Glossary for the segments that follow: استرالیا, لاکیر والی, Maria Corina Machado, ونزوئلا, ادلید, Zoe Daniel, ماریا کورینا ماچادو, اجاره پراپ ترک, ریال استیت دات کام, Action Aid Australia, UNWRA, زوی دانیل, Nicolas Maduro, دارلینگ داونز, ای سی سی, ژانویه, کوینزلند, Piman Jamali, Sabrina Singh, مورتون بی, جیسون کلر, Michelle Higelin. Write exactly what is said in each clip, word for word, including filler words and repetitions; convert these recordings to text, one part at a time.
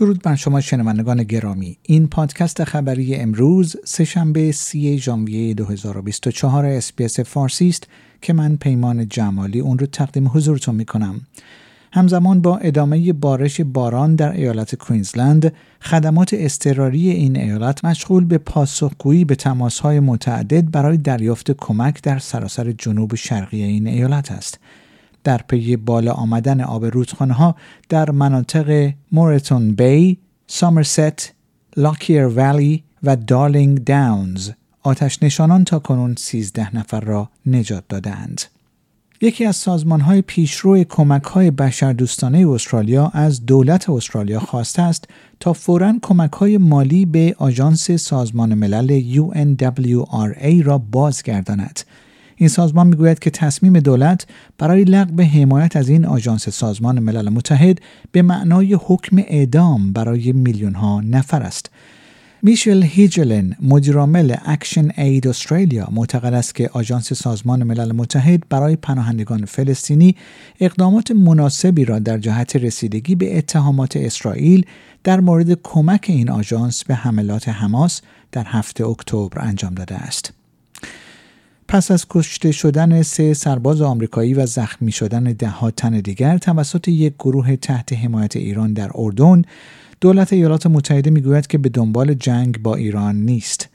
درود بر شما شنوندگان گرامی. این پادکست خبری امروز سه‌شنبه سی ژانویه دو هزار و بیست و چهار اس‌بی‌اس فارسی است که من پیمان جمالی اون رو تقدیم حضورتون می‌کنم. همزمان با ادامه بارش باران در ایالت کوینزلند، خدمات اضطراری این ایالت مشغول به پاسخگویی به تماس‌های متعدد برای دریافت کمک در سراسر جنوب شرقی این ایالت است. در پی بالا آمدن آب رودخانه‌ها در مناطق مورتون بی، سامرست، لاکیر والی و دارلینگ داونز، آتش نشانان تاکنون سیزده نفر را نجات دادند. یکی از سازمان‌های پیشرو کمک‌های بشردوستانه استرالیا از دولت استرالیا خواسته است تا فوراً کمک‌های مالی به آژانس سازمان ملل یو ان دبلیو آر ای را بازگرداند. این سازمان میگوید که تصمیم دولت برای لغو حمایت از این آژانس سازمان ملل متحد به معنای حکم اعدام برای میلیون‌ها نفر است. میشل هیجلن، مدیرعامل اکشن اید استرالیا، معتقد است که آژانس سازمان ملل متحد برای پناهندگان فلسطینی اقدامات مناسبی را در جهت رسیدگی به اتهامات اسرائیل در مورد کمک این آژانس به حملات حماس در هفته اکتبر انجام داده است. پس از کشته شدن سه سرباز آمریکایی و زخمی شدن ده ها تن دیگر توسط یک گروه تحت حمایت ایران در اردن، دولت ایالات متحده میگوید که به دنبال جنگ با ایران نیست.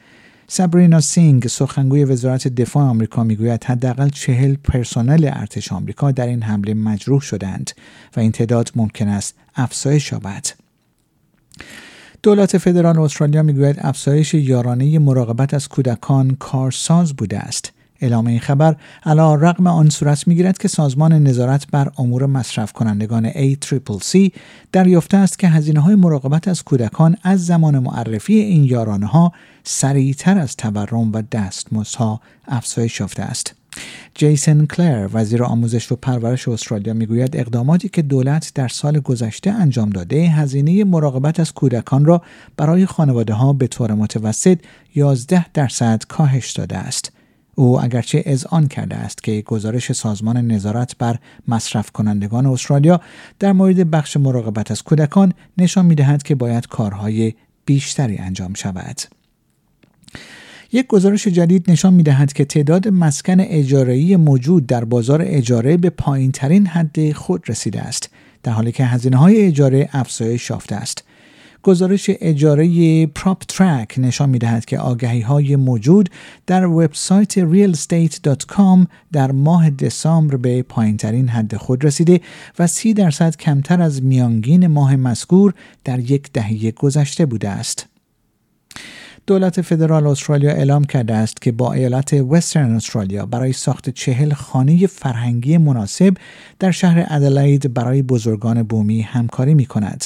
سابرینا سینگ، سخنگوی وزارت دفاع آمریکا، میگوید حداقل چهل پرسنل ارتش آمریکا در این حمله مجروح شدند و این تعداد ممکن است افزایش یابد. دولت فدرال استرالیا میگوید افزایش یارانه مراقبت از کودکان کارساز بوده است. اعلام این خبر علاوه رقم آن صورت میگیرد که سازمان نظارت بر امور مصرف کنندگان ای سی سی دریافته است که هزینه‌های مراقبت از کودکان از زمان معرفی این یارانه‌ها سریعتر از تورم و دستمزدها افزایش یافته است. جیسون کلر، وزیر آموزش و پرورش استرالیا، میگوید اقداماتی که دولت در سال گذشته انجام داده هزینه مراقبت از کودکان را برای خانواده‌ها به طور متوسط یازده درصد کاهش داده است. او اگرچه اذعان کرده است که گزارش سازمان نظارت بر مصرف کنندگان استرالیا در مورد بخش مراقبت از کودکان نشان می‌دهد که باید کارهای بیشتری انجام شود. یک گزارش جدید نشان می‌دهد که تعداد مسکن اجاره‌ای موجود در بازار اجاره به پایین‌ترین حد خود رسیده است، در حالی که هزینه‌های اجاره افزایش یافته است. گزارش اجاره پراپ ترک نشان می‌دهد که آگهی‌های موجود در وبسایت ریال استیت دات کام در ماه دسامبر به پایین‌ترین حد خود رسیده و سی درصد کمتر از میانگین ماه مذکور در یک دهه گذشته بوده است. دولت فدرال استرالیا اعلام کرده است که با ایالت وسترن استرالیا برای ساخت چهل خانه فرهنگی مناسب در شهر ادلید برای بزرگان بومی همکاری می‌کند.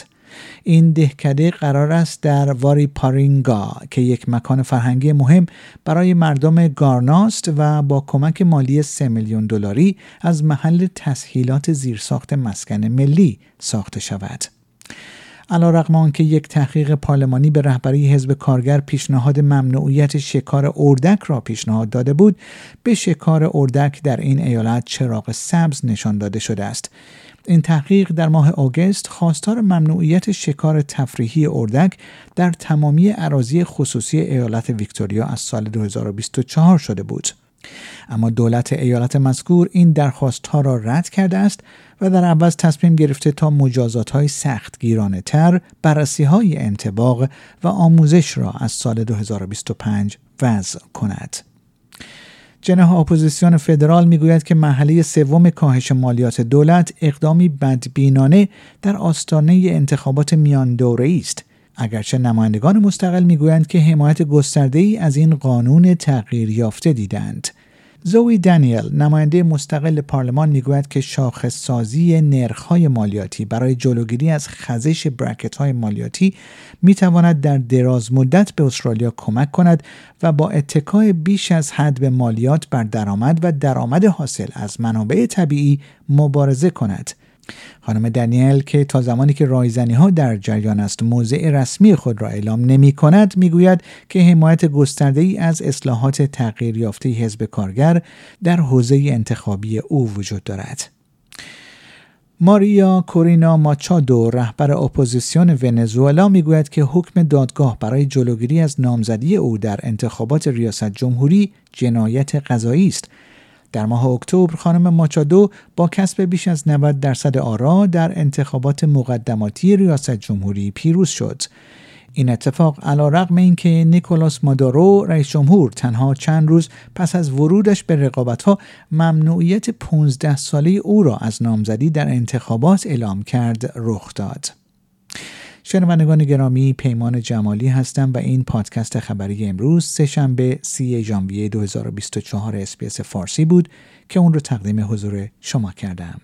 این دهکده قرار است در واری پارینگا که یک مکان فرهنگی مهم برای مردم گارناست و با کمک مالی سه میلیون دلاری از محل تسهیلات زیرساخت مسکن ملی ساخته شود. علیرغم آنکه یک تحقیق پارلمانی به رهبری حزب کارگر پیشنهاد ممنوعیت شکار اردک را پیشنهاد داده بود، به شکار اردک در این ایالت چراغ سبز نشان داده شده است. این تحقیق در ماه آگوست خواستار ممنوعیت شکار تفریحی اردک در تمامی اراضی خصوصی ایالت ویکتوریا از سال دو هزار و بیست و چهار شده بود. اما دولت ایالت مذکور این درخواست‌ها را رد کرده است و در عوض تصمیم گرفته تا مجازات‌های سختگیرانه تر، بررسی‌های انطباق و آموزش را از سال دو هزار و بیست و پنج وضع کند. جناح اپوزیسیون فدرال میگوید که مرحله سوم کاهش مالیات دولت اقدامی بدبینانه در آستانه انتخابات میان دوره‌ای است، اگرچه نمایندگان مستقل میگویند که حمایت گسترده‌ای از این قانون تغییر یافته دیدند. زوی دانیل، نماینده مستقل پارلمان، میگوید که شاخص‌سازی نرخ‌های مالیاتی برای جلوگیری از خزش برکت‌های مالیاتی میتواند در دراز مدت به استرالیا کمک کند و با اتکای بیش از حد به مالیات بر درآمد و درآمد حاصل از منابع طبیعی مبارزه کند. خانم دانیل که تا زمانی که رایزنی‌ها در جریان است موضع رسمی خود را اعلام نمی‌کند، میگوید که حمایت گسترده‌ای از اصلاحات تغییریافته حزب کارگر در حوزه انتخابی او وجود دارد. ماریا کورینا ماچادو رهبر اپوزیسیون ونزوئلا میگوید که حکم دادگاه برای جلوگیری از نامزدی او در انتخابات ریاست جمهوری جنایت قضایی است. در ماه اکتبر خانم ماچادو با کسب بیش از نود درصد آرا در انتخابات مقدماتی ریاست جمهوری پیروز شد. این اتفاق علیرغم اینکه نیکولاس مادورو رئیس جمهور تنها چند روز پس از ورودش به رقابت‌ها ممنوعیت پانزده ساله او را از نامزدی در انتخابات اعلام کرد رخ داد. شنوندگان گرامی، پیمان جمالی هستم و این پادکست خبری امروز سه‌شنبه سی ژانویه دو هزار و بیست و چهار اس‌بی‌اس فارسی بود که اون رو تقدیم حضور شما کردم.